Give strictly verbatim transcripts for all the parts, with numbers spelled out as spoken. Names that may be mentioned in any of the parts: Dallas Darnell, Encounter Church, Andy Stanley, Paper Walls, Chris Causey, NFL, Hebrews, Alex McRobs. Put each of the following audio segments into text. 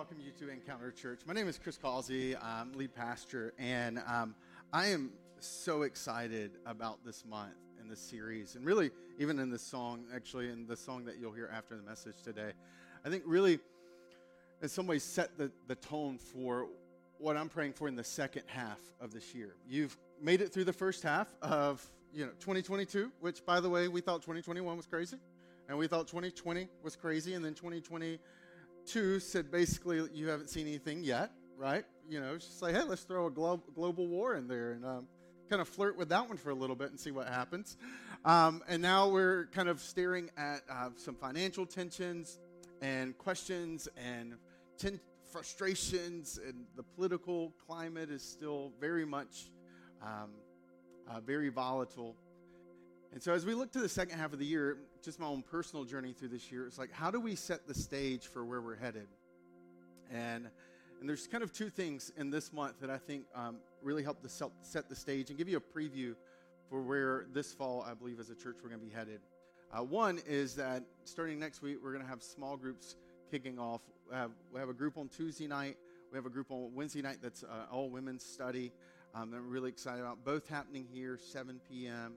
welcome you to Encounter Church. My name is Chris Causey, I'm lead pastor, and um, I am so excited about this month and this series, and really even in this song, actually in the song that you'll hear after the message today. I think really in some ways set the, the tone for what I'm praying for in the second half of this year. You've made it through the first half of you know twenty twenty-two, which by the way, we thought twenty twenty-one was crazy, and we thought twenty twenty was crazy, and then twenty twenty-two said basically you haven't seen anything yet, right? You know, it's just like, hey, let's throw a glo- global war in there and um, kind of flirt with that one for a little bit and see what happens. Um, and now we're kind of staring at uh, some financial tensions and questions and ten- frustrations, and the political climate is still very much um, uh, very volatile. And so as we look to the second half of the year, just my own personal journey through this year, it's like, how do we set the stage for where we're headed? And and there's kind of two things in this month that I think um, really help to set the stage and give you a preview for where this fall, I believe, as a church, we're going to be headed. Uh, one is that starting next week, we're going to have small groups kicking off. Uh, we have a group on Tuesday night. We have a group on Wednesday night that's uh, all women's study um, that I'm really excited about, both happening here, seven p.m.,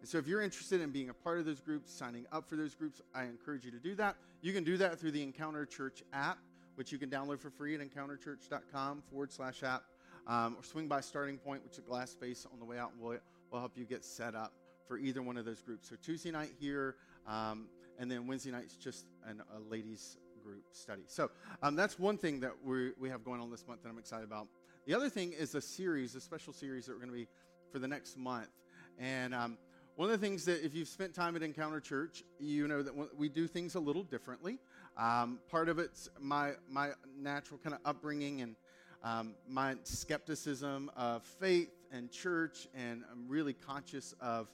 And so if you're interested in being a part of those groups, signing up for those groups, I encourage you to do that. You can do that through the Encounter Church app, which you can download for free at encounterchurch.com forward slash app, um, or swing by Starting Point, which is a glass space on the way out, and we'll, we'll help you get set up for either one of those groups. So Tuesday night here, um, and then Wednesday night's just an, a ladies group study. So um, that's one thing that we we have going on this month that I'm excited about. The other thing is a series, a special series that we're going to be for the next month, and um, one of the things that if you've spent time at Encounter Church, you know that we do things a little differently. Um, part of it's my my natural kind of upbringing and um, my skepticism of faith and church, and I'm really conscious of,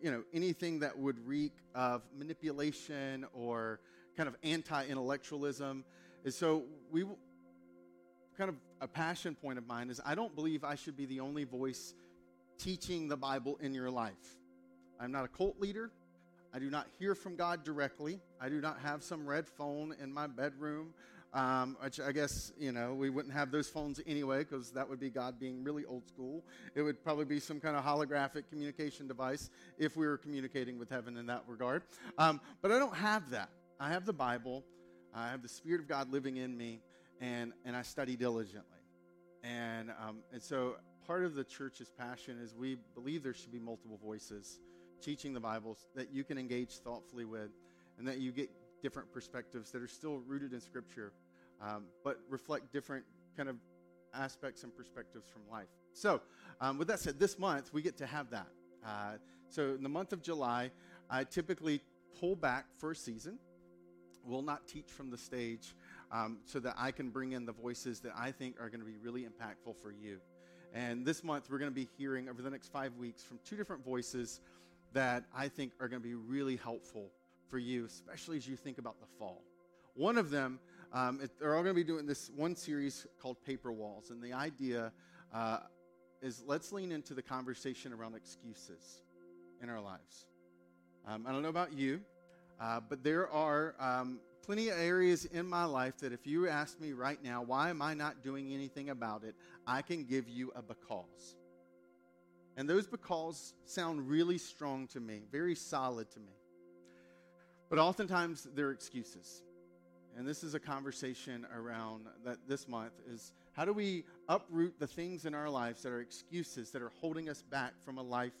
you know, anything that would reek of manipulation or kind of anti-intellectualism. And so we kind of a passion point of mine is I don't believe I should be the only voice teaching the Bible in your life. I'm not a cult leader. I do not hear from God directly. I do not have some red phone in my bedroom, um, which I guess, you know, we wouldn't have those phones anyway, because that would be God being really old school. It would probably be some kind of holographic communication device if we were communicating with heaven in that regard. Um, but I don't have that. I have the Bible. I have the Spirit of God living in me, and, and I study diligently. And, um, and so part of the church's passion is we believe there should be multiple voices teaching the Bible that you can engage thoughtfully with, and that you get different perspectives that are still rooted in Scripture, um, but reflect different kind of aspects and perspectives from life. So um, with that said, this month we get to have that. Uh, so in the month of July, I typically pull back for a season, will not teach from the stage, um, so that I can bring in the voices that I think are going to be really impactful for you. And this month we're going to be hearing over the next five weeks from two different voices that I think are going to be really helpful for you, especially as you think about the fall. One of them, um, it, they're all going to be doing this one series called Paper Walls, and the idea uh, is let's lean into the conversation around excuses in our lives. Um, I don't know about you, uh, but there are um, plenty of areas in my life that if you ask me right now, why am I not doing anything about it, I can give you a because. And those because sound really strong to me, very solid to me. But oftentimes they're excuses. And this is a conversation around that this month is how do we uproot the things in our lives that are excuses that are holding us back from a life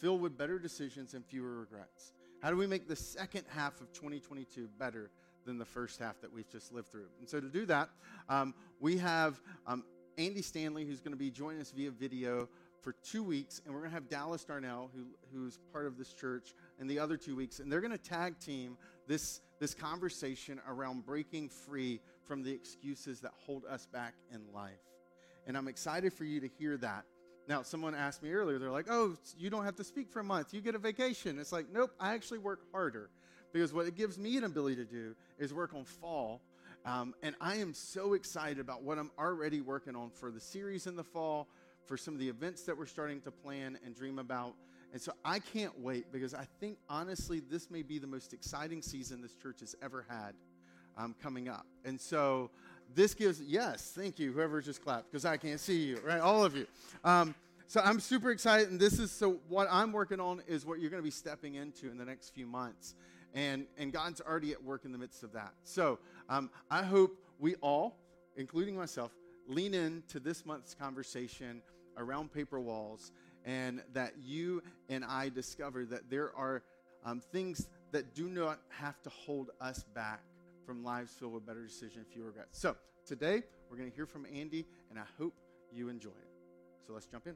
filled with better decisions and fewer regrets? How do we make the second half of twenty twenty-two better than the first half that we've just lived through? And so to do that, um, we have um, Andy Stanley, who's going to be joining us via video for two weeks, and we're going to have Dallas Darnell, who who's part of this church, in the other two weeks, and they're going to tag team this, this conversation around breaking free from the excuses that hold us back in life. And I'm excited for you to hear that. Now, someone asked me earlier, they're like, oh, you don't have to speak for a month. You get a vacation. It's like, nope, I actually work harder, because what it gives me an ability to do is work on fall. Um, and I am so excited about what I'm already working on for the series in the fall, for some of the events that we're starting to plan and dream about. And so I can't wait, because I think, honestly, this may be the most exciting season this church has ever had um, coming up. And so this gives, yes, thank you, whoever just clapped, because I can't see you, right, all of you. Um, so I'm super excited, and this is, so what I'm working on is what you're going to be stepping into in the next few months, and, and God's already at work in the midst of that. So um, I hope we all, including myself, lean into this month's conversation around paper walls, and that you and I discover that there are um, things that do not have to hold us back from lives filled with better decisions, fewer regrets. So today, we're going to hear from Andy, and I hope you enjoy it. So let's jump in.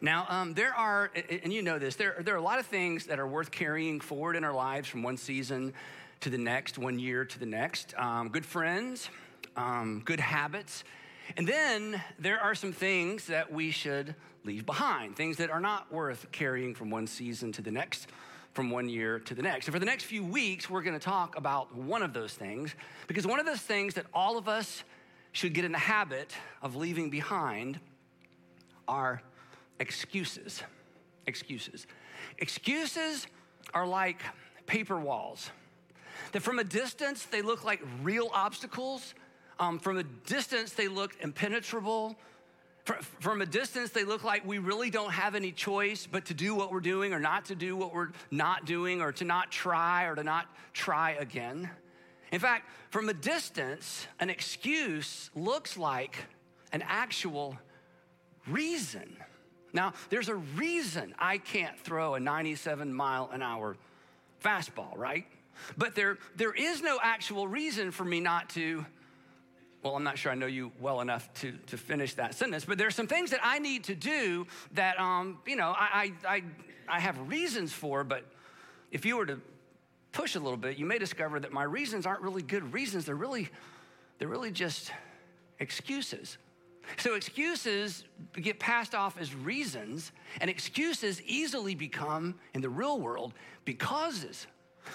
Now, um, there are, and you know this, there, there are a lot of things that are worth carrying forward in our lives from one season to the next, one year to the next. Um, good friends, um, good habits. And then there are some things that we should leave behind, things that are not worth carrying from one season to the next, from one year to the next. And for the next few weeks, we're going to talk about one of those things, because one of those things that all of us should get in the habit of leaving behind are Excuses, excuses. Excuses are like paper walls, that from a distance, they look like real obstacles. Um, from a distance, they look impenetrable. From, from a distance, they look like we really don't have any choice but to do what we're doing or not to do what we're not doing or to not try or to not try again. In fact, from a distance, an excuse looks like an actual reason. Now, there's a reason I can't throw a ninety-seven mile an hour fastball, right? But there, there is no actual reason for me not to, well, I'm not sure I know you well enough to, to finish that sentence, but there's some things that I need to do that, um, you know, I, I, I, I have reasons for, but if you were to push a little bit, you may discover that my reasons aren't really good reasons. They're really, they're really just excuses. So excuses get passed off as reasons, and excuses easily become, in the real world, becauses.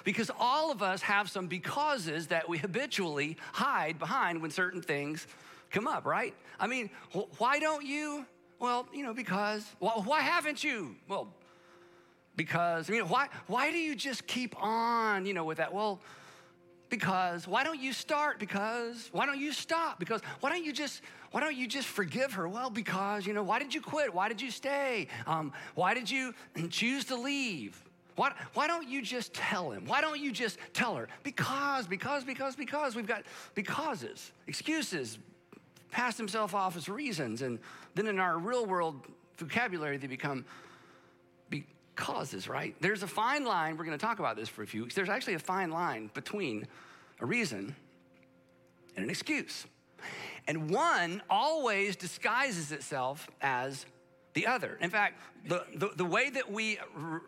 Because all of us have some becauses that we habitually hide behind when certain things come up, right? I mean, wh- why don't you? Well, you know, because. Well, why haven't you? Well, because. I mean, why, why do you just keep on, you know, with that? Well, because. Why don't you start? Because. Why don't you stop? Because. Why don't you just... Why don't you just forgive her? Well, because, you know, why did you quit? Why did you stay? Um, why did you choose to leave? Why, why don't you just tell him? Why don't you just tell her? Because, because, because, because. We've got becauses, excuses, pass themselves off as reasons. And then in our real world vocabulary, they become becauses, right? There's a fine line. We're going to talk about this for a few weeks. There's actually a fine line between a reason and an excuse. And one always disguises itself as the other. In fact, the, the, the way that we,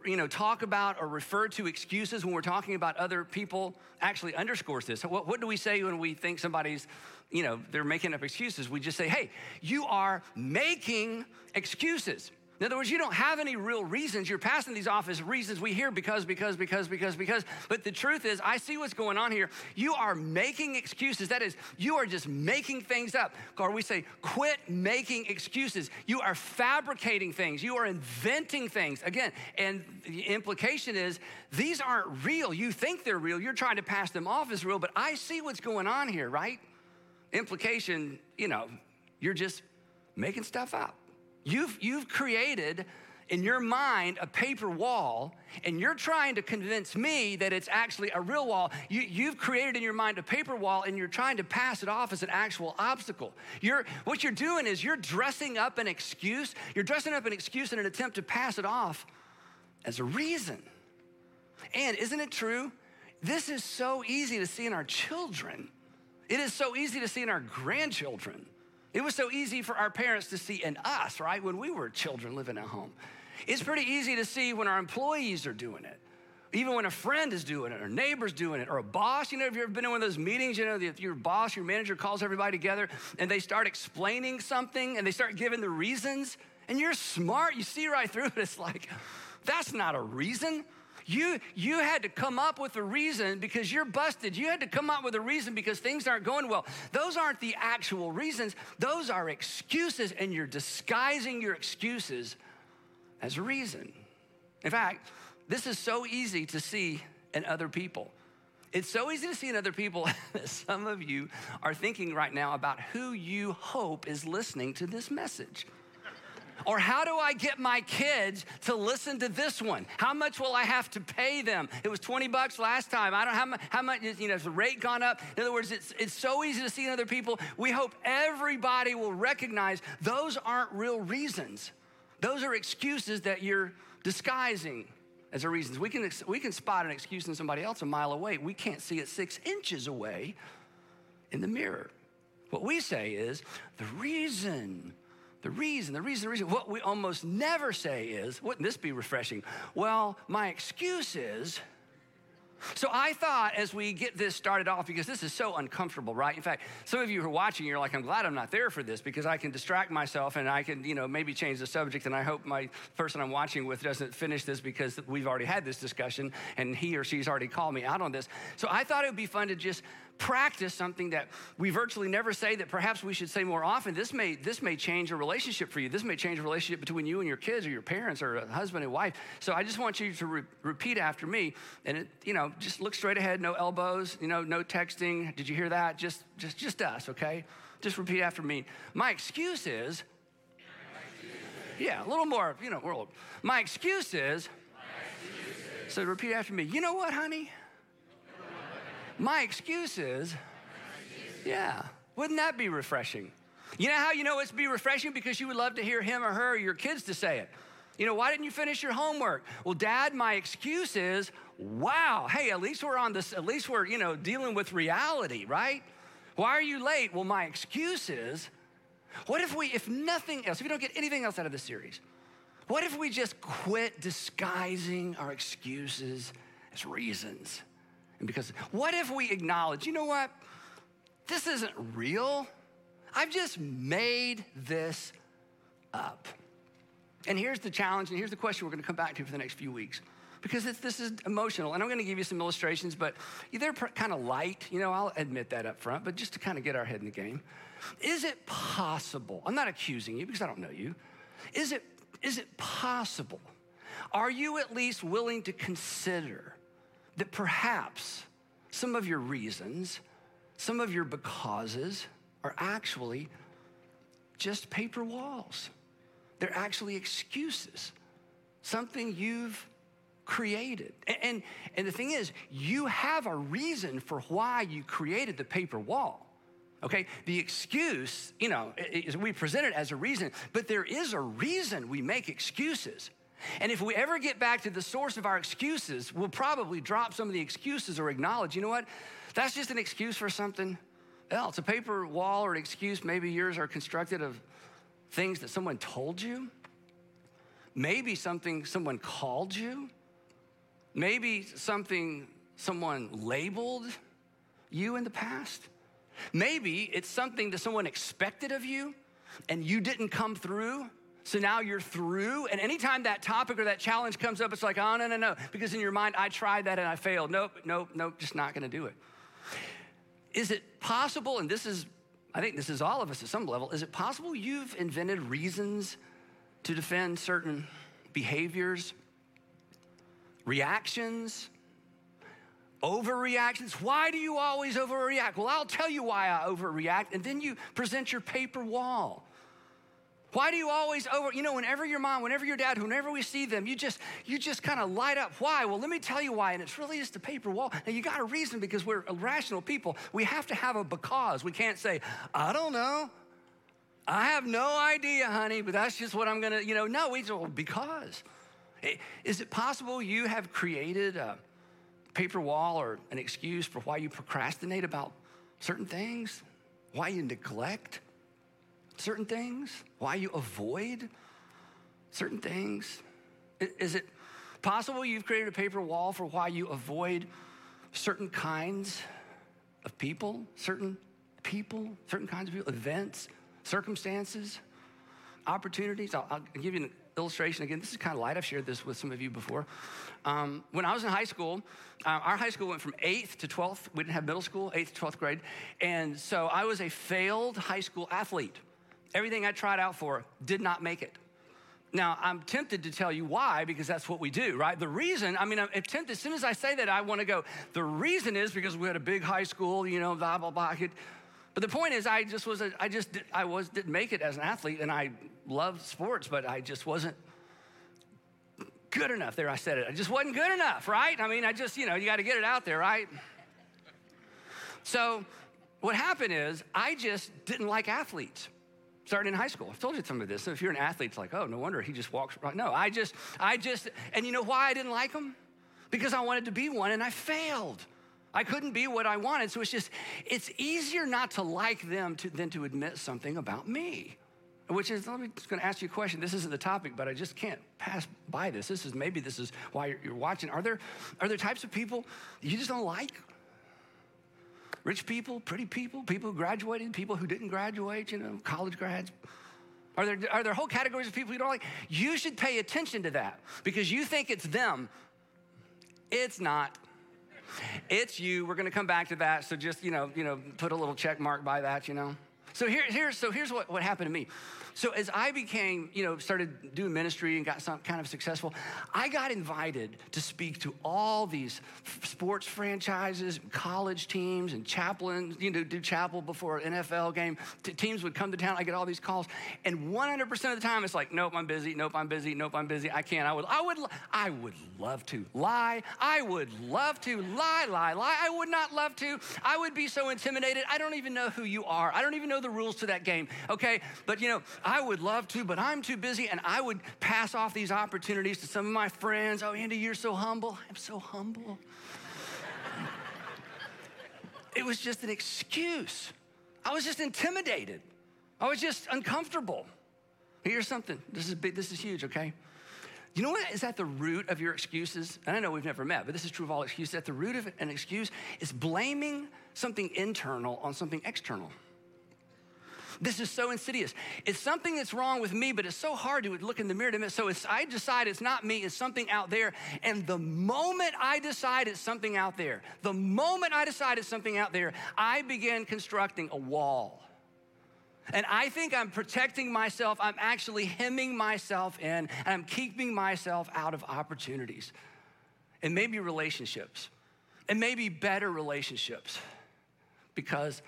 you know, talk about or refer to excuses when we're talking about other people actually underscores this. So what, what do we say when we think somebody's, you know, they're making up excuses? We just say, hey, you are making excuses. In other words, you don't have any real reasons. You're passing these off as reasons. We hear because, because, because, because, because. But the truth is, I see what's going on here. You are making excuses. That is, you are just making things up. Or we say, quit making excuses. You are fabricating things. You are inventing things. Again, and the implication is, these aren't real. You think they're real. You're trying to pass them off as real. But I see what's going on here, right? Implication, you know, you're just making stuff up. You've, you've created in your mind a paper wall, and you're trying to convince me that it's actually a real wall. You, you've created in your mind a paper wall, and you're trying to pass it off as an actual obstacle. You're, what you're doing is you're dressing up an excuse. You're dressing up an excuse in an attempt to pass it off as a reason. And isn't it true? This is so easy to see in our children. It is so easy to see in our grandchildren. It was so easy for our parents to see in us, right? When we were children living at home. It's pretty easy to see when our employees are doing it. Even when a friend is doing it, or a neighbor's doing it, or a boss. You know, if you've ever been in one of those meetings, you know, if your boss, your manager calls everybody together and they start explaining something and they start giving the reasons, and you're smart, you see right through it. It's like, that's not a reason. You you had to come up with a reason because you're busted. You had to come up with a reason because things aren't going well. Those aren't the actual reasons. Those are excuses, and you're disguising your excuses as a reason. In fact, this is so easy to see in other people. It's so easy to see in other people that some of you are thinking right now about who you hope is listening to this message. Or how do I get my kids to listen to this one? How much will I have to pay them? It was twenty bucks last time. I don't how much, how much, you know, has the rate gone up? In other words, it's it's so easy to see in other people. We hope everybody will recognize those aren't real reasons. Those are excuses that you're disguising as a reasons. We can we can spot an excuse in somebody else a mile away. We can't see it six inches away in the mirror. What we say is the reason The reason, the reason, the reason, what we almost never say is, wouldn't this be refreshing? Well, my excuse is, so I thought as we get this started off, because this is so uncomfortable, right? In fact, some of you who are watching, you're like, I'm glad I'm not there for this because I can distract myself and I can, you know, maybe change the subject, and I hope my person I'm watching with doesn't finish this because we've already had this discussion and he or she's already called me out on this. So I thought it would be fun to just practice something that we virtually never say that perhaps we should say more often. This may this may change a relationship for you. This may change a relationship between you and your kids or your parents or a husband and wife. So I just want you to re- repeat after me, and it, you know, just look straight ahead, no elbows, you know, no texting. Did you hear that? Just just just us, okay? Just repeat after me. My excuse is, My excuse is. Yeah, a little more, you know, world. My excuse is, My excuse is. So repeat after me. You know what, honey? My excuse is, yeah, wouldn't that be refreshing? You know how you know it's be refreshing? Because you would love to hear him or her or your kids to say it. You know, why didn't you finish your homework? Well, Dad, my excuse is, wow, hey, at least we're on this, at least we're, you know, dealing with reality, right? Why are you late? Well, my excuse is, what if we, if nothing else, if we don't get anything else out of this series, what if we just quit disguising our excuses as reasons? And because what if we acknowledge, you know what? This isn't real. I've just made this up. And here's the challenge, and here's the question we're going to come back to for the next few weeks, because it's, this is emotional. And I'm going to give you some illustrations, but they're kind of light. You know, I'll admit that up front, but just to kind of get our head in the game. Is it possible? I'm not accusing you because I don't know you. Is it? Is it possible? Are you at least willing to consider that perhaps some of your reasons, some of your becauses are actually just paper walls? They're actually excuses, something you've created. And, and, and the thing is, you have a reason for why you created the paper wall. Okay, the excuse, you know, is we present it as a reason, but there is a reason we make excuses. And if we ever get back to the source of our excuses, we'll probably drop some of the excuses or acknowledge, you know what, that's just an excuse for something else. A paper wall or an excuse, maybe yours are constructed of things that someone told you. Maybe something someone called you. Maybe something someone labeled you in the past. Maybe it's something that someone expected of you and you didn't come through. So now you're through, and anytime that topic or that challenge comes up, it's like, oh, no, no, no, because in your mind, I tried that and I failed. Nope, nope, nope, just not gonna do it. Is it possible, and this is, I think this is all of us at some level, is it possible you've invented reasons to defend certain behaviors, reactions, overreactions? Why do you always overreact? Well, I'll tell you why I overreact, and then you present your paper wall. Why do you always over, you know, whenever your mom, whenever your dad, whenever we see them, you just you just kind of light up. Why? Well, let me tell you why. And it's really just a paper wall. Now, you got a reason because we're rational people. We have to have a because. We can't say, I don't know. I have no idea, honey, but that's just what I'm going to, you know. No, we just, well, because. Is it possible you have created a paper wall or an excuse for why you procrastinate about certain things, why you neglect certain things, why you avoid certain things? Is it possible you've created a paper wall for why you avoid certain kinds of people, certain people, certain kinds of people, events, circumstances, opportunities? I'll, I'll give you an illustration. Again, this is kind of light. I've shared this with some of you before. Um, when I was in high school, uh, our high school went from eighth to twelfth. We didn't have middle school, eighth to twelfth grade. And so I was a failed high school athlete. Everything I tried out for did not make it. Now, I'm tempted to tell you why, because that's what we do, right? The reason, I mean, I'm tempted, as soon as I say that, I want to go, the reason is because we had a big high school, you know, blah, blah, blah. But the point is, I just was, a, I just, did, I was, didn't make it as an athlete, and I loved sports, but I just wasn't good enough. There, I said it. I just wasn't good enough, right? I mean, I just, you know, you got to get it out there, right? So what happened is I just didn't like athletes. Starting in high school. I've told you some of this. So if you're an athlete, it's like, oh, no wonder he just walks right. No, I just, I just, and you know why I didn't like him? Because I wanted to be one and I failed. I couldn't be what I wanted. So it's just, it's easier not to like them to, than to admit something about me, which is, let me just gonna ask you a question. This isn't the topic, but I just can't pass by this. This is, maybe this is why you're, you're watching. Are there, are there types of people you just don't like? Rich people, pretty people, people who graduated, people who didn't graduate, you know, college grads. Are there, are there whole categories of people you don't like? You should pay attention to that because you think it's them. It's not. It's you. We're going to come back to that. So just, you know, you know, put a little check mark by that, you know. So here, here's, so here's what, what happened to me. So as I became, you know, started doing ministry and got some kind of successful, I got invited to speak to all these f- sports franchises, college teams and chaplains, you know, do chapel before an N F L game. T- teams would come to town. I get all these calls. And one hundred percent of the time, it's like, nope, I'm busy. Nope, I'm busy. Nope, I'm busy. I can't. I would, I would, I would love to lie. I would love to lie, lie, lie. I would not love to. I would be so intimidated. I don't even know who you are. I don't even know the rules to that game. Okay. But you know, I would love to, but I'm too busy, and I would pass off these opportunities to some of my friends. Oh, Andy, you're so humble. I'm so humble. It was just an excuse. I was just intimidated. I was just uncomfortable. Here's something. This is big. This is huge, okay? You know what is at the root of your excuses? And I know we've never met, but this is true of all excuses. At the root of an excuse is blaming something internal on something external. This is so insidious. It's something that's wrong with me, but it's so hard to look in the mirror to admit. So it's, I decide it's not me, it's something out there. And the moment I decide it's something out there, the moment I decide it's something out there, I begin constructing a wall. And I think I'm protecting myself. I'm actually hemming myself in, and I'm keeping myself out of opportunities. And maybe relationships, and maybe better relationships, because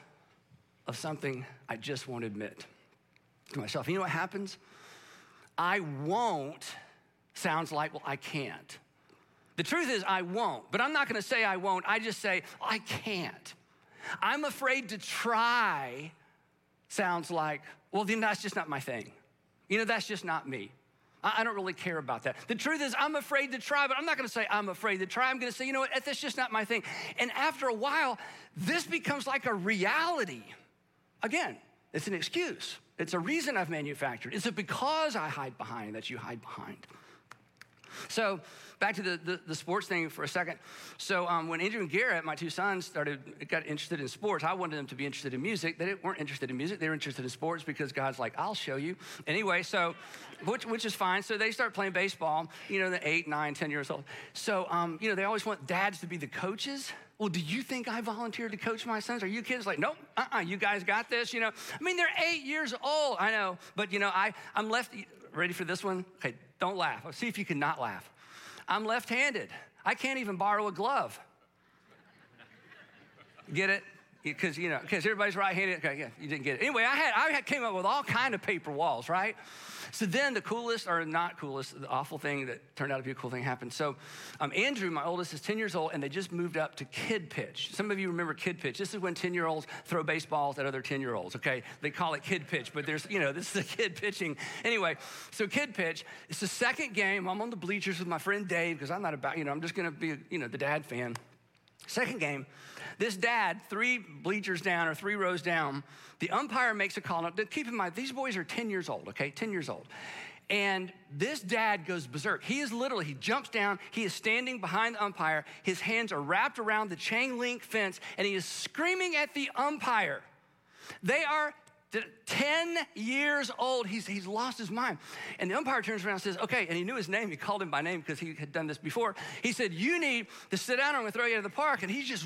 of something I just won't admit to myself. You know what happens? I won't sounds like, well, I can't. The truth is I won't, but I'm not gonna say I won't. I just say, oh, I can't. I'm afraid to try sounds like, well, then that's just not my thing. You know, that's just not me. I, I don't really care about that. The truth is I'm afraid to try, but I'm not gonna say I'm afraid to try. I'm gonna say, you know what, that's just not my thing. And after a while, this becomes like a reality. Again, it's an excuse. It's a reason I've manufactured. It's a because I hide behind that you hide behind. So back to the, the, the sports thing for a second. So um, when Andrew and Garrett, my two sons, started got interested in sports, I wanted them to be interested in music. They didn't, weren't interested in music. They were interested in sports because God's like, I'll show you. Anyway, so, which, which is fine. So they start playing baseball, you know, the eight, nine, ten years old. So, um, you know, they always want dads to be the coaches. Well, do you think I volunteered to coach my sons? Are you kids? Like, nope, uh-uh, you guys got this, you know. I mean, they're eight years old, I know. But, you know, I, I'm left, ready for this one? Okay, don't laugh. I'll see if you can not laugh. I'm left-handed. I can't even borrow a glove. Get it? Because, you know, because everybody's right-handed. Okay, yeah, you didn't get it. Anyway, I had I had came up with all kind of paper walls, right? So then the coolest, or not coolest, the awful thing that turned out to be a cool thing happened. So um, Andrew, my oldest, is ten years old, and they just moved up to kid pitch. Some of you remember kid pitch. This is when ten-year-olds throw baseballs at other ten-year-olds, okay? They call it kid pitch, but there's, you know, this is a kid pitching. Anyway, so kid pitch. It's the second game. I'm on the bleachers with my friend Dave because I'm not about, you know, I'm just going to be, you know, the dad fan. Second game, this dad, three bleachers down or three rows down, the umpire makes a call. Now, keep in mind, these boys are ten years old, okay, ten years old. And this dad goes berserk. He is literally, he jumps down, he is standing behind the umpire, his hands are wrapped around the chain link fence, and he is screaming at the umpire. They are ten years old. He's he's lost his mind. And the umpire turns around and says, okay, and he knew his name. He called him by name because he had done this before. He said, you need to sit down or I'm going to throw you out of the park. And he's just,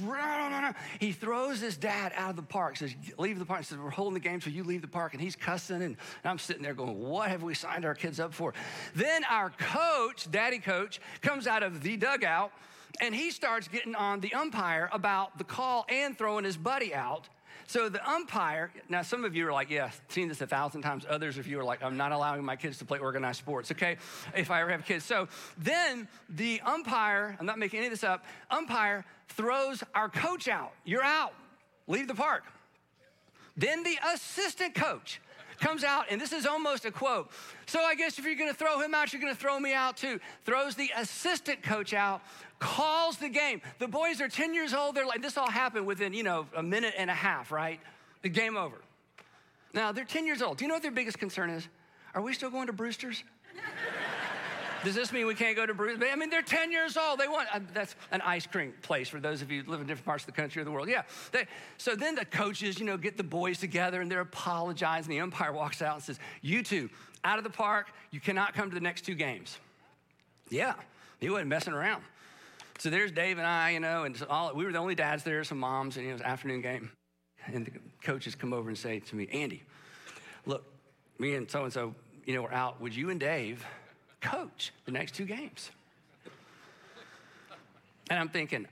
he throws his dad out of the park, says, leave the park. He says, we're holding the game, so you leave the park. And he's cussing, and, and I'm sitting there going, what have we signed our kids up for? Then our coach, daddy coach, comes out of the dugout, and he starts getting on the umpire about the call and throwing his buddy out. So the umpire, now some of you are like, yeah, I've seen this a thousand times. Others of you are like, I'm not allowing my kids to play organized sports, okay, if I ever have kids. So then the umpire, I'm not making any of this up, umpire throws our coach out. You're out. Leave the park. Then the assistant coach comes out, and this is almost a quote. So I guess if you're going to throw him out, you're going to throw me out too. Throws the assistant coach out, calls the game. The boys are ten years old. They're like, this all happened within, you know, a minute and a half, right? The game over. Now, they're ten years old. Do you know what their biggest concern is? Are we still going to Brewster's? Does this mean we can't go to Brewster's? I mean, they're ten years old. They want, uh, that's an ice cream place for those of you who live in different parts of the country or the world. Yeah. They, so then the coaches, you know, get the boys together, and they're apologizing. The umpire walks out and says, you two, out of the park. You cannot come to the next two games. Yeah. He wasn't messing around. So there's Dave and I, you know, and so all, we were the only dads there, some moms, and it was an afternoon game. And the coaches come over and say to me, Andy, look, me and so-and-so, you know, we're out. Would you and Dave coach the next two games? And I'm thinking,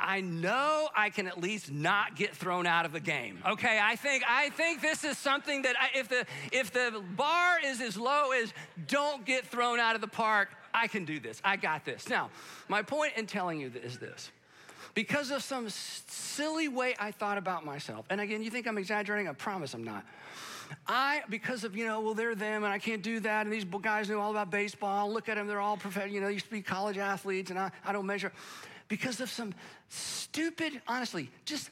I know I can at least not get thrown out of a game. Okay, I think I think this is something that I, if the if the bar is as low as don't get thrown out of the park, I can do this. I got this. Now, my point in telling you is this. Because of some silly way I thought about myself, and again, you think I'm exaggerating? I promise I'm not. I, because of, you know, well, they're them, and I can't do that, and these guys knew all about baseball. Look at them. They're all professional. You know, they used to be college athletes, and I, I don't measure. Because of some stupid, honestly, just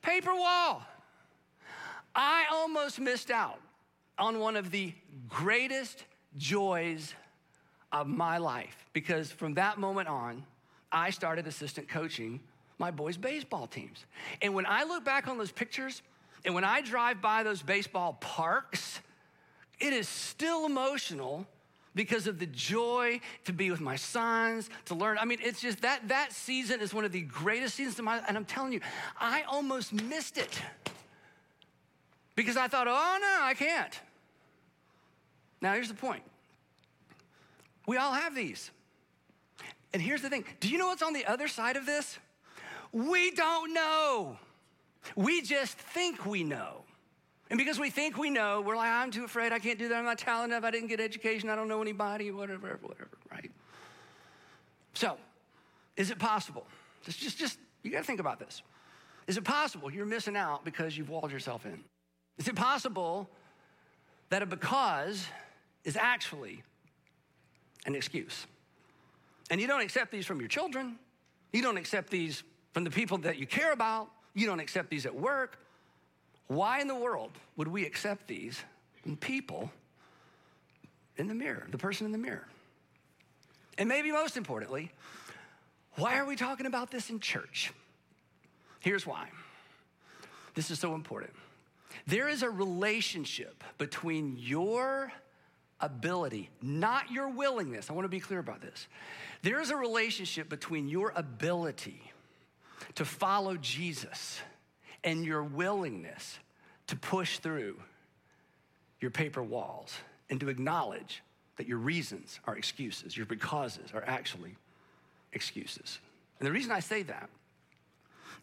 paper wall, I almost missed out on one of the greatest joys of my life. Because from that moment on, I started assistant coaching my boys' baseball teams. And when I look back on those pictures, and when I drive by those baseball parks, it is still emotional because of the joy to be with my sons, to learn. I mean, it's just that that season is one of the greatest seasons of my life. And I'm telling you, I almost missed it because I thought, oh, no, I can't. Now, here's the point. We all have these. And here's the thing. Do you know what's on the other side of this? We don't know. We just think we know. And because we think we know, we're like, I'm too afraid. I can't do that. I'm not talented enough. I didn't get education. I don't know anybody, whatever, whatever, right? So is it possible? Just, just, just you got to think about this. Is it possible you're missing out because you've walled yourself in? Is it possible that a because is actually an excuse? And you don't accept these from your children. You don't accept these from the people that you care about. You don't accept these at work. Why in the world would we accept these from people in the mirror, the person in the mirror? And maybe most importantly, why are we talking about this in church? Here's why. This is so important. There is a relationship between your ability, not your willingness. I want to be clear about this. There is a relationship between your ability to follow Jesus and your willingness to push through your paper walls and to acknowledge that your reasons are excuses, your becauses are actually excuses. And the reason I say that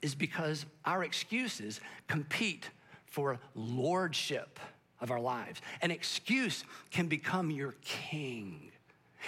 is because our excuses compete for lordship of our lives. An excuse can become your king.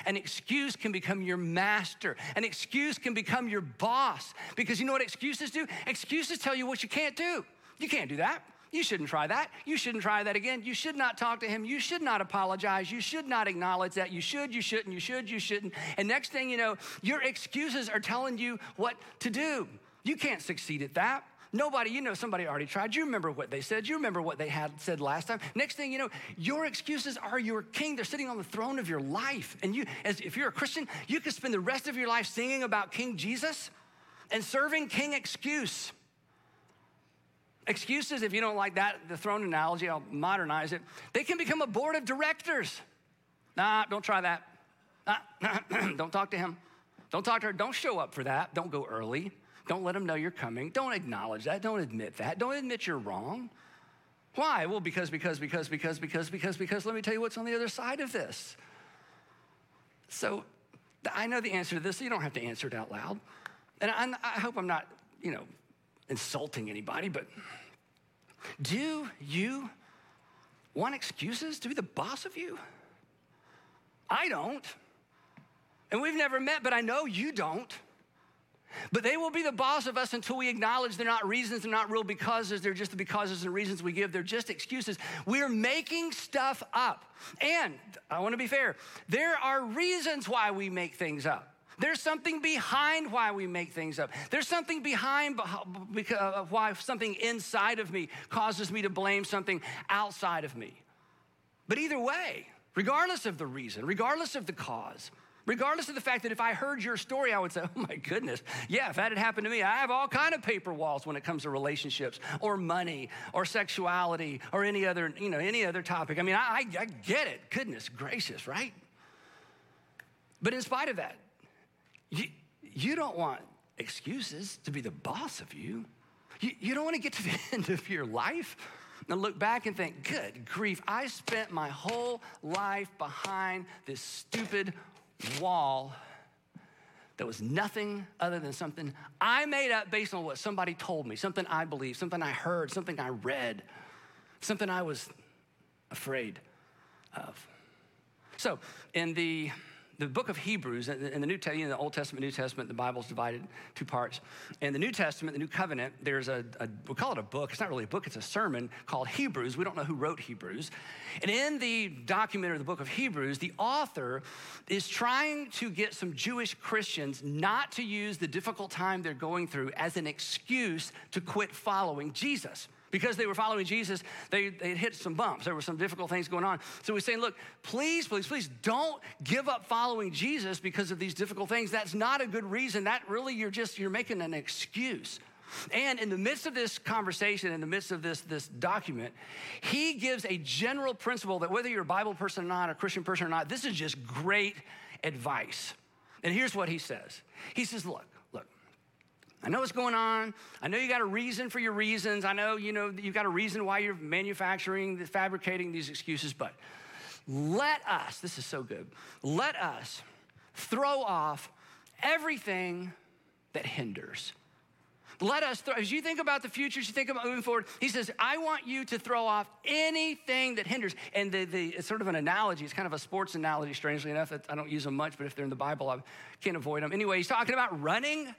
An excuse can become your master. An excuse can become your boss. Because you know what excuses do? Excuses tell you what you can't do. You can't do that. You shouldn't try that. You shouldn't try that again. You should not talk to him. You should not apologize. You should not acknowledge that. You should, you shouldn't, you should, you shouldn't. And next thing you know, your excuses are telling you what to do. You can't succeed at that. Nobody, you know, somebody already tried. You remember what they said. You remember what they had said last time. Next thing you know, your excuses are your king. They're sitting on the throne of your life. And you, as if you're a Christian, you could spend the rest of your life singing about King Jesus and serving King Excuse. Excuses, if you don't like that, the throne analogy, I'll modernize it. They can become a board of directors. Nah, don't try that. Nah, don't talk to him. Don't talk to her. Don't show up for that. Don't go early. Don't let them know you're coming. Don't acknowledge that. Don't admit that. Don't admit you're wrong. Why? Well, because, because, because, because, because, because, because, let me tell you what's on the other side of this. So I know the answer to this. So you don't have to answer it out loud. And I, I hope I'm not, you know, insulting anybody, but do you want excuses to be the boss of you? I don't. And we've never met, but I know you don't. But they will be the boss of us until we acknowledge they're not reasons, they're not real becauses, they're just the becauses and reasons we give, they're just excuses. We're making stuff up. And I want to be fair, there are reasons why we make things up. There's something behind why we make things up. There's something behind why something inside of me causes me to blame something outside of me. But either way, regardless of the reason, regardless of the cause, regardless of the fact that if I heard your story, I would say, oh my goodness, yeah, if that had happened to me, I have all kind of paper walls when it comes to relationships or money or sexuality or any other, you know, any other topic. I mean, I, I get it. Goodness gracious, right? But in spite of that, you, you don't want excuses to be the boss of you. You, you don't want to get to the end of your life and look back and think, good grief, I spent my whole life behind this stupid wall that was nothing other than something I made up based on what somebody told me, something I believed, something I heard, something I read, something I was afraid of. So in the the book of Hebrews, in the New Testament, in the Old Testament, New Testament, the Bible's divided two parts. In the New Testament, the New Covenant, there's a, a we call it a book. It's not really a book, it's a sermon called Hebrews. We don't know who wrote Hebrews. And in the document or the book of Hebrews, the author is trying to get some Jewish Christians not to use the difficult time they're going through as an excuse to quit following Jesus. Because they were following Jesus, they they hit some bumps. There were some difficult things going on. So we're saying, look, please, please, please don't give up following Jesus because of these difficult things. That's not a good reason. That really, you're just, you're making an excuse. And in the midst of this conversation, in the midst of this, this document, he gives a general principle that whether you're a Bible person or not, a Christian person or not, this is just great advice. And here's what he says. He says, look, I know what's going on. I know you got a reason for your reasons. I know, you know, you've got a reason why you're manufacturing, fabricating these excuses, but let us, this is so good, let us throw off everything that hinders. Let us, throw, as you think about the future, as you think about moving forward, he says, I want you to throw off anything that hinders. And the, the it's sort of an analogy. It's kind of a sports analogy, strangely enough. I don't use them much, but if they're in the Bible, I can't avoid them. Anyway, he's talking about running.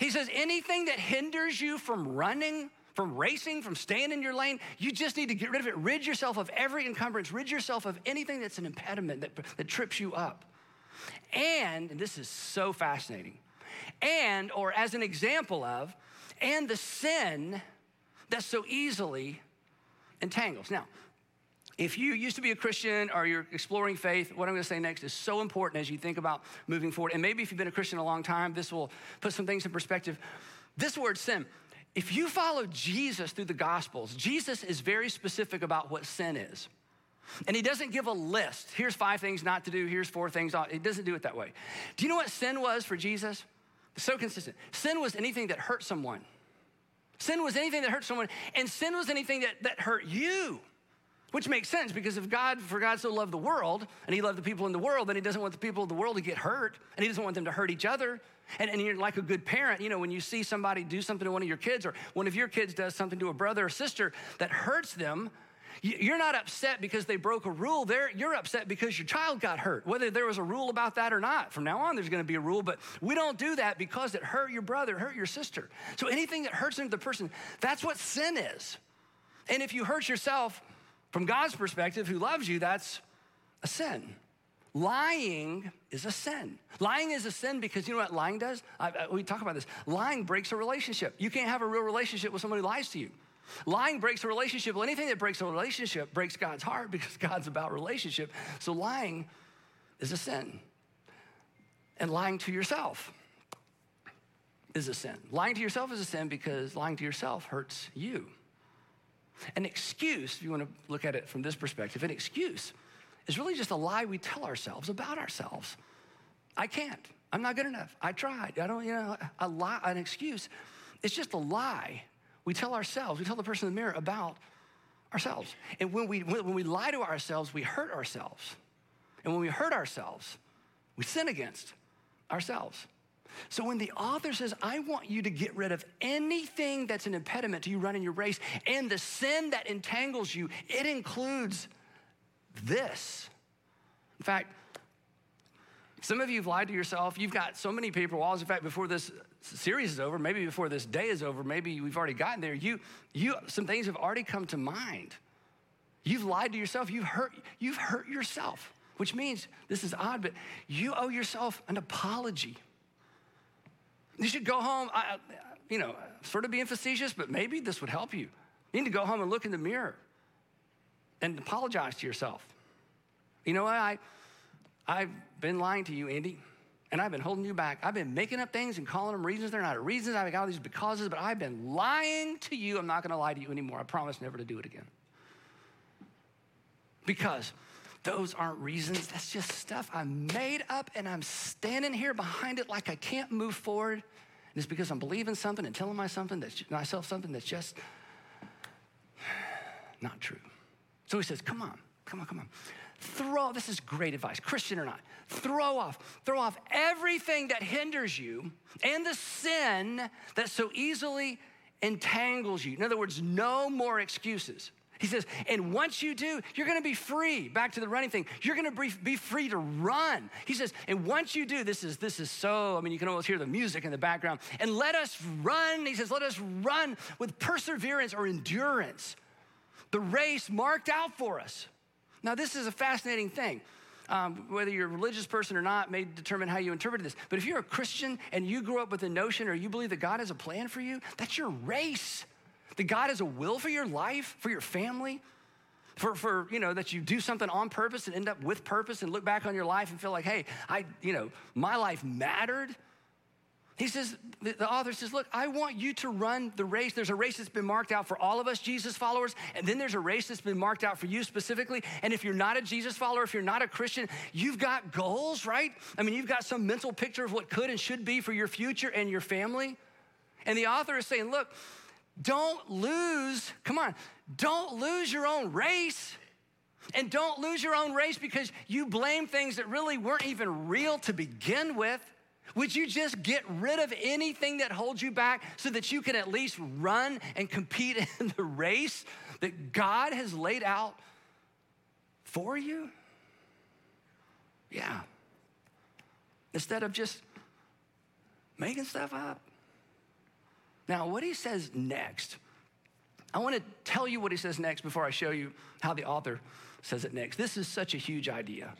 He says, anything that hinders you from running, from racing, from staying in your lane, you just need to get rid of it. Rid yourself of every encumbrance. Rid yourself of anything that's an impediment that, that trips you up. And, and this is so fascinating, and, or as an example of, and the sin that so easily entangles. Now, if you used to be a Christian or you're exploring faith, what I'm gonna say next is so important as you think about moving forward. And maybe if you've been a Christian a long time, this will put some things in perspective. This word sin, if you follow Jesus through the Gospels, Jesus is very specific about what sin is. And he doesn't give a list. Here's five things not to do, here's four things. He doesn't do it that way. Do you know what sin was for Jesus? It's so consistent. Sin was anything that hurt someone. Sin was anything that hurt someone, and sin was anything that, that hurt you. Which makes sense, because if God, for God so loved the world, and he loved the people in the world, then he doesn't want the people of the world to get hurt, and he doesn't want them to hurt each other. And, and you're like a good parent, you know, when you see somebody do something to one of your kids, or one of your kids does something to a brother or sister that hurts them, you're not upset because they broke a rule. They're, you're upset because your child got hurt, whether there was a rule about that or not. From now on, there's going to be a rule, but we don't do that because it hurt your brother, hurt your sister. So anything that hurts another person, that's what sin is. And if you hurt yourself, from God's perspective, who loves you, that's a sin. Lying is a sin. Lying is a sin because you know what lying does? I, I, we talk about this. Lying breaks a relationship. You can't have a real relationship with somebody who lies to you. Lying breaks a relationship. Well, anything that breaks a relationship breaks God's heart, because God's about relationship. So lying is a sin. And lying to yourself is a sin. Lying to yourself is a sin because lying to yourself hurts you. An excuse, if you want to look at it from this perspective, an excuse is really just a lie we tell ourselves about ourselves. I can't. I'm not good enough. I tried. I don't, you know, a lie, an excuse. It's just a lie we tell ourselves. We tell the person in the mirror about ourselves. And when we when we lie to ourselves, we hurt ourselves. And when we hurt ourselves, we sin against ourselves. So when the author says, I want you to get rid of anything that's an impediment to you running your race and the sin that entangles you, it includes this. In fact, some of you have lied to yourself. You've got so many paper walls. In fact, before this series is over, maybe before this day is over, maybe we've already gotten there, you, you, some things have already come to mind. You've lied to yourself. You've hurt, you've hurt yourself, which means, this is odd, but you owe yourself an apology. You should go home, I, you know, sort of being facetious, but maybe this would help you. You need to go home and look in the mirror and apologize to yourself. You know what? I, I've been lying to you, Andy, and I've been holding you back. I've been making up things and calling them reasons. They're not reasons. I've got all these becauses, but I've been lying to you. I'm not going to lie to you anymore. I promise never to do it again. Because those aren't reasons. That's just stuff I made up, and I'm standing here behind it like I can't move forward. And it's because I'm believing something and telling myself something that's, myself something that's just not true. So he says, come on, come on, come on. Throw, this is great advice, Christian or not. Throw off, throw off everything that hinders you and the sin that so easily entangles you. In other words, no more excuses. He says, and once you do, you're going to be free. Back to the running thing. You're going to be free to run. He says, and once you do, this is this is so, I mean, you can almost hear the music in the background. And let us run. He says, let us run with perseverance or endurance, the race marked out for us. Now, this is a fascinating thing. Um, whether you're a religious person or not may determine how you interpret this. But if you're a Christian and you grew up with the notion or you believe that God has a plan for you, that's your race. That God has a will for your life, for your family, for, for, you know, that you do something on purpose and end up with purpose and look back on your life and feel like, hey, I, you know, my life mattered. He says, the author says, look, I want you to run the race. There's a race that's been marked out for all of us Jesus followers, and then there's a race that's been marked out for you specifically. And if you're not a Jesus follower, if you're not a Christian, you've got goals, right? I mean, you've got some mental picture of what could and should be for your future and your family. And the author is saying, look, Don't lose, come on, don't lose your own race. And don't lose your own race because you blame things that really weren't even real to begin with. Would you just get rid of anything that holds you back so that you can at least run and compete in the race that God has laid out for you? Yeah. Instead of just making stuff up. Now, what he says next, I want to tell you what he says next before I show you how the author says it next. This is such a huge idea.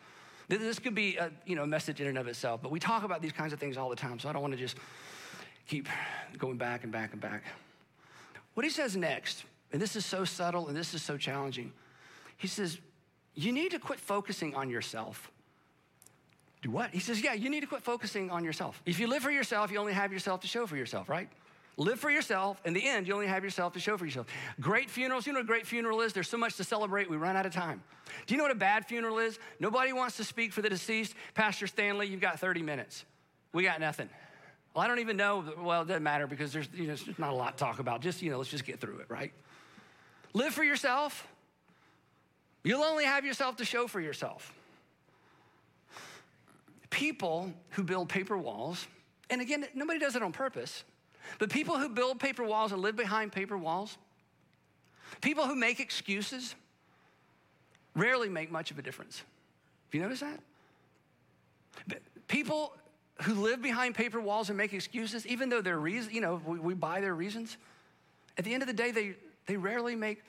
This could be a, you know, message in and of itself, but we talk about these kinds of things all the time, so I don't want to just keep going back and back and back. What he says next, and this is so subtle and this is so challenging, he says, you need to quit focusing on yourself. Do what? He says, yeah, you need to quit focusing on yourself. If you live for yourself, you only have yourself to show for yourself, right? Live for yourself. In the end, you only have yourself to show for yourself. Great funerals, you know what a great funeral is? There's so much to celebrate, we run out of time. Do you know what a bad funeral is? Nobody wants to speak for the deceased. Pastor Stanley, you've got thirty minutes. We got nothing. Well, I don't even know. Well, it doesn't matter because there's, you know, there's not a lot to talk about. Just, you know, let's just get through it, right? Live for yourself. You'll only have yourself to show for yourself. People who build paper walls, and again, nobody does it on purpose, but people who build paper walls and live behind paper walls, people who make excuses, rarely make much of a difference. Have you noticed that? But people who live behind paper walls and make excuses, even though they're reason, you know, we, we buy their reasons, at the end of the day, they, they rarely make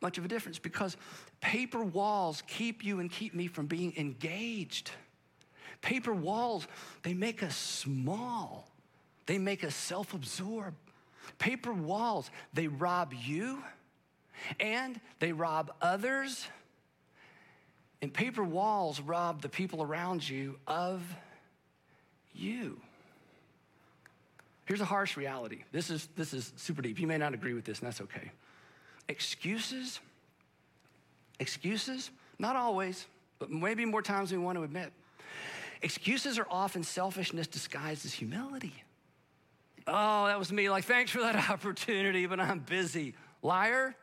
much of a difference, because paper walls keep you and keep me from being engaged. Paper walls, they make us small. They make us self-absorbed. Paper walls, they rob you and they rob others. And paper walls rob the people around you of you. Here's a harsh reality. This is, this is super deep. You may not agree with this, and that's okay. Excuses, excuses, not always, but maybe more times than we want to admit. Excuses are often selfishness disguised as humility. Oh, that was me. Like, thanks for that opportunity, but I'm busy. Liar.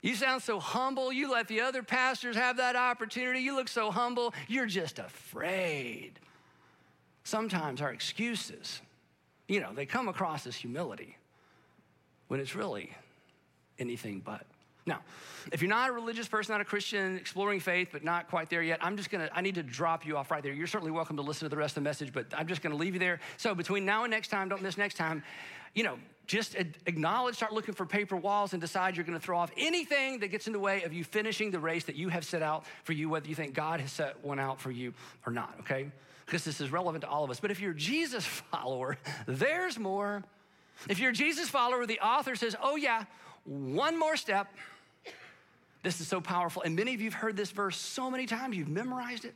You sound so humble. You let the other pastors have that opportunity. You look so humble. You're just afraid. Sometimes our excuses, you know, they come across as humility when it's really anything but. Now, if you're not a religious person, not a Christian, exploring faith, but not quite there yet, I'm just gonna, I need to drop you off right there. You're certainly welcome to listen to the rest of the message, but I'm just gonna leave you there. So between now and next time, don't miss next time, you know, just acknowledge, start looking for paper walls, and decide you're gonna throw off anything that gets in the way of you finishing the race that you have set out for you, whether you think God has set one out for you or not, okay? Because this is relevant to all of us. But if you're a Jesus follower, there's more. If you're a Jesus follower, the author says, oh yeah, one more step. This is so powerful. And many of you have heard this verse so many times, you've memorized it.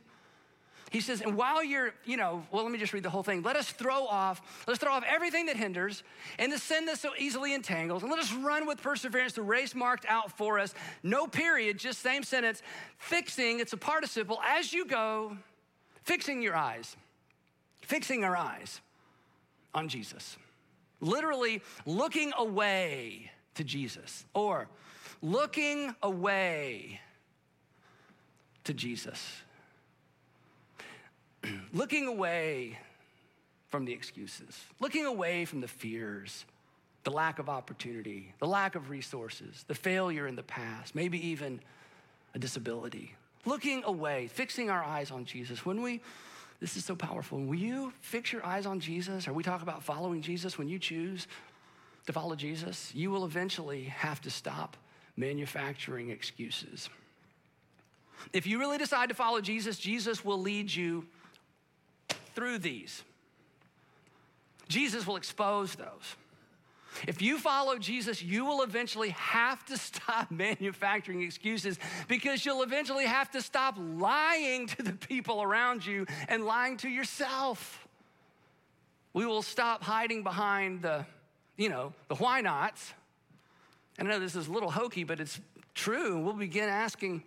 He says, and while you're, you know, well, let me just read the whole thing. Let us throw off, let's throw off everything that hinders and the sin that so easily entangles, and let us run with perseverance the race marked out for us. No period, just same sentence. Fixing, it's a participle, as you go, fixing your eyes, fixing our eyes on Jesus. Literally looking away to Jesus, or looking away to Jesus. Looking away from the excuses, looking away from the fears, the lack of opportunity, the lack of resources, the failure in the past, maybe even a disability. Looking away, fixing our eyes on Jesus. When we, this is so powerful, when you fix your eyes on Jesus, or we talk about following Jesus, when you choose to follow Jesus, you will eventually have to stop manufacturing excuses. If you really decide to follow Jesus, Jesus will lead you through these. Jesus will expose those. If you follow Jesus, you will eventually have to stop manufacturing excuses, because you'll eventually have to stop lying to the people around you and lying to yourself. We will stop hiding behind the, you know, the why nots. And I know this is a little hokey, but it's true. We'll begin asking,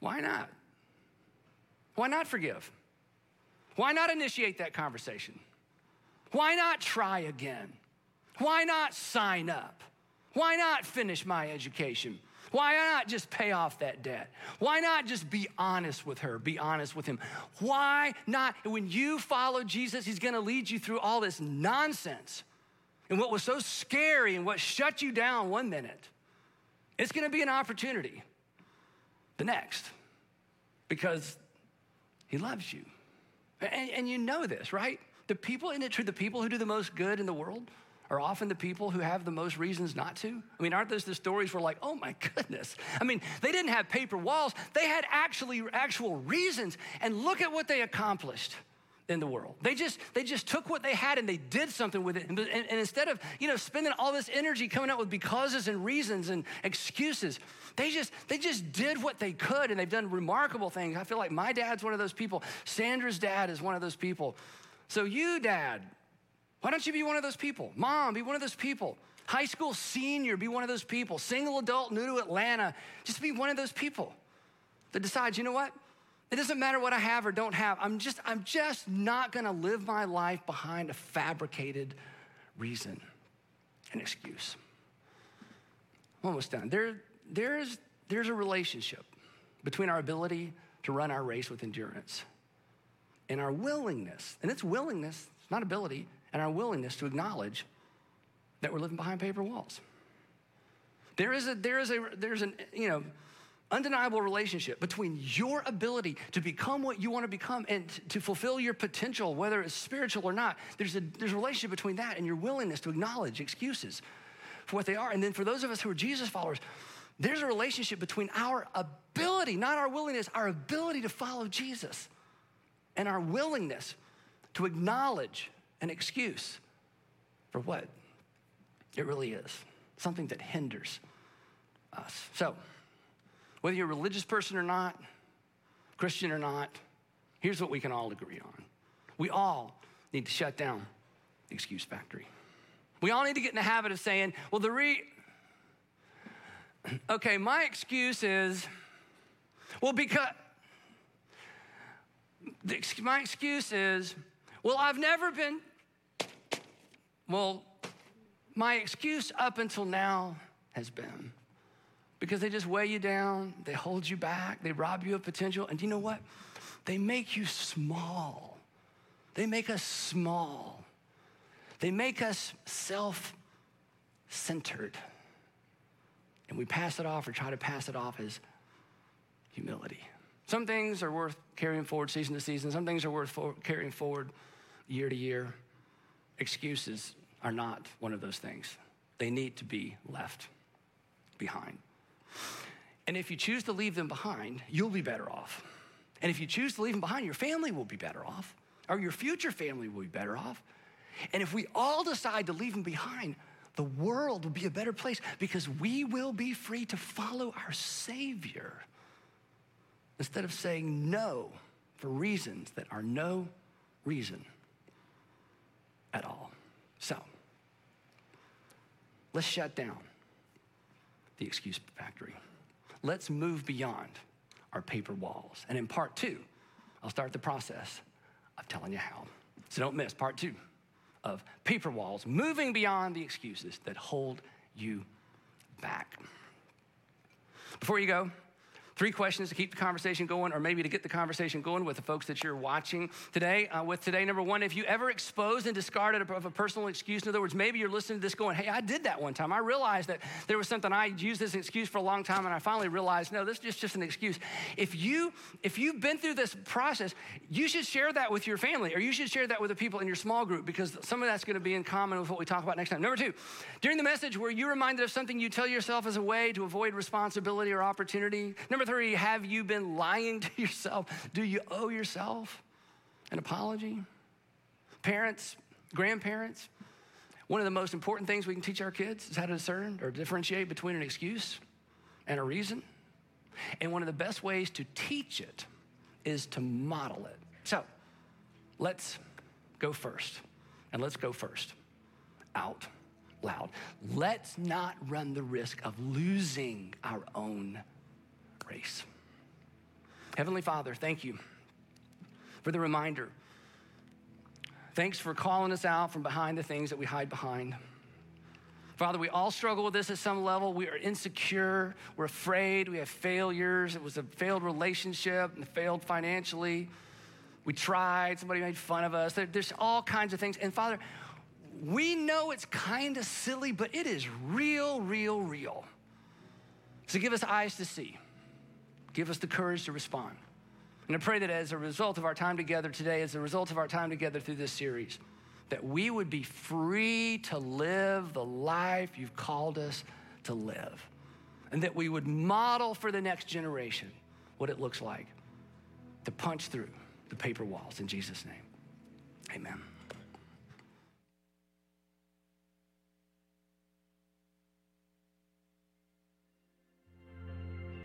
why not? Why not forgive? Why not initiate that conversation? Why not try again? Why not sign up? Why not finish my education? Why not just pay off that debt? Why not just be honest with her, be honest with him? Why not? And when you follow Jesus, he's gonna lead you through all this nonsense. And what was so scary and what shut you down one minute, it's gonna be an opportunity the next, because he loves you. And, and you know this, right? The people, in it true, the people who do the most good in the world are often the people who have the most reasons not to. I mean, aren't those the stories where, like, oh my goodness. I mean, they didn't have paper walls. They had actually actual reasons, and look at what they accomplished in the world. They just they just took what they had and they did something with it. And, and, and instead of, you know, spending all this energy coming up with becauses and reasons and excuses, they just they just did what they could, and they've done remarkable things. I feel like my dad's one of those people. Sandra's dad is one of those people. So you, Dad, why don't you be one of those people? Mom, be one of those people. High school senior, be one of those people. Single adult, new to Atlanta, just be one of those people that decides, you know what? It doesn't matter what I have or don't have. I'm just, I'm just not gonna live my life behind a fabricated reason, an excuse. I'm almost done. There, there's there's a relationship between our ability to run our race with endurance and our willingness, and it's willingness, it's not ability, and our willingness to acknowledge that we're living behind paper walls. There is a, there is a, there's an, you know, undeniable relationship between your ability to become what you want to become and to fulfill your potential, whether it's spiritual or not. There's a, there's a relationship between that and your willingness to acknowledge excuses for what they are. And then for those of us who are Jesus followers, there's a relationship between our ability, not our willingness, our ability to follow Jesus and our willingness to acknowledge an excuse for what it really is, something that hinders us. So whether you're a religious person or not, Christian or not, here's what we can all agree on. We all need to shut down the excuse factory. We all need to get in the habit of saying, well, the re... okay, my excuse is, well, because... my excuse is, well, I've never been... well, my excuse up until now has been... because they just weigh you down, they hold you back, they rob you of potential, and you know what? They make you small. They make us small. They make us self-centered. And we pass it off or try to pass it off as humility. Some things are worth carrying forward season to season. Some things are worth for- carrying forward year to year. Excuses are not one of those things. They need to be left behind. And if you choose to leave them behind, you'll be better off. And if you choose to leave them behind, your family will be better off, or your future family will be better off. And if we all decide to leave them behind, the world will be a better place because we will be free to follow our Savior instead of saying no for reasons that are no reason at all. So let's shut down the excuse factory. Let's move beyond our paper walls. And in part two, I'll start the process of telling you how. So don't miss part two of Paper Walls, moving beyond the excuses that hold you back. Before you go, three questions to keep the conversation going, or maybe to get the conversation going with the folks that you're watching today. Uh, with today, number one, if you ever exposed and discarded a, of a personal excuse, in other words, maybe you're listening to this going, hey, I did that one time. I realized that there was something I used as an excuse for a long time, and I finally realized, no, this is just, just an excuse. If, you, if you've been through this process, you should share that with your family, or you should share that with the people in your small group, because some of that's gonna be in common with what we talk about next time. Number two, during the message, were you reminded of something you tell yourself as a way to avoid responsibility or opportunity? Number three, have you been lying to yourself? Do you owe yourself an apology? Parents, grandparents, one of the most important things we can teach our kids is how to discern or differentiate between an excuse and a reason. And one of the best ways to teach it is to model it. So let's go first, and let's go first out loud. Let's not run the risk of losing our own race. Heavenly Father, thank you for the reminder. Thanks for calling us out from behind the things that we hide behind. Father, we all struggle with this at some level. We are insecure. We're afraid. We have failures. It was a failed relationship and failed financially. We tried. Somebody made fun of us. There, there's all kinds of things. And Father, we know it's kind of silly, but it is real, real, real. So give us eyes to see. Give us the courage to respond. And I pray that as a result of our time together today, as a result of our time together through this series, that we would be free to live the life you've called us to live. And that we would model for the next generation what it looks like to punch through the paper walls. In Jesus' name, amen.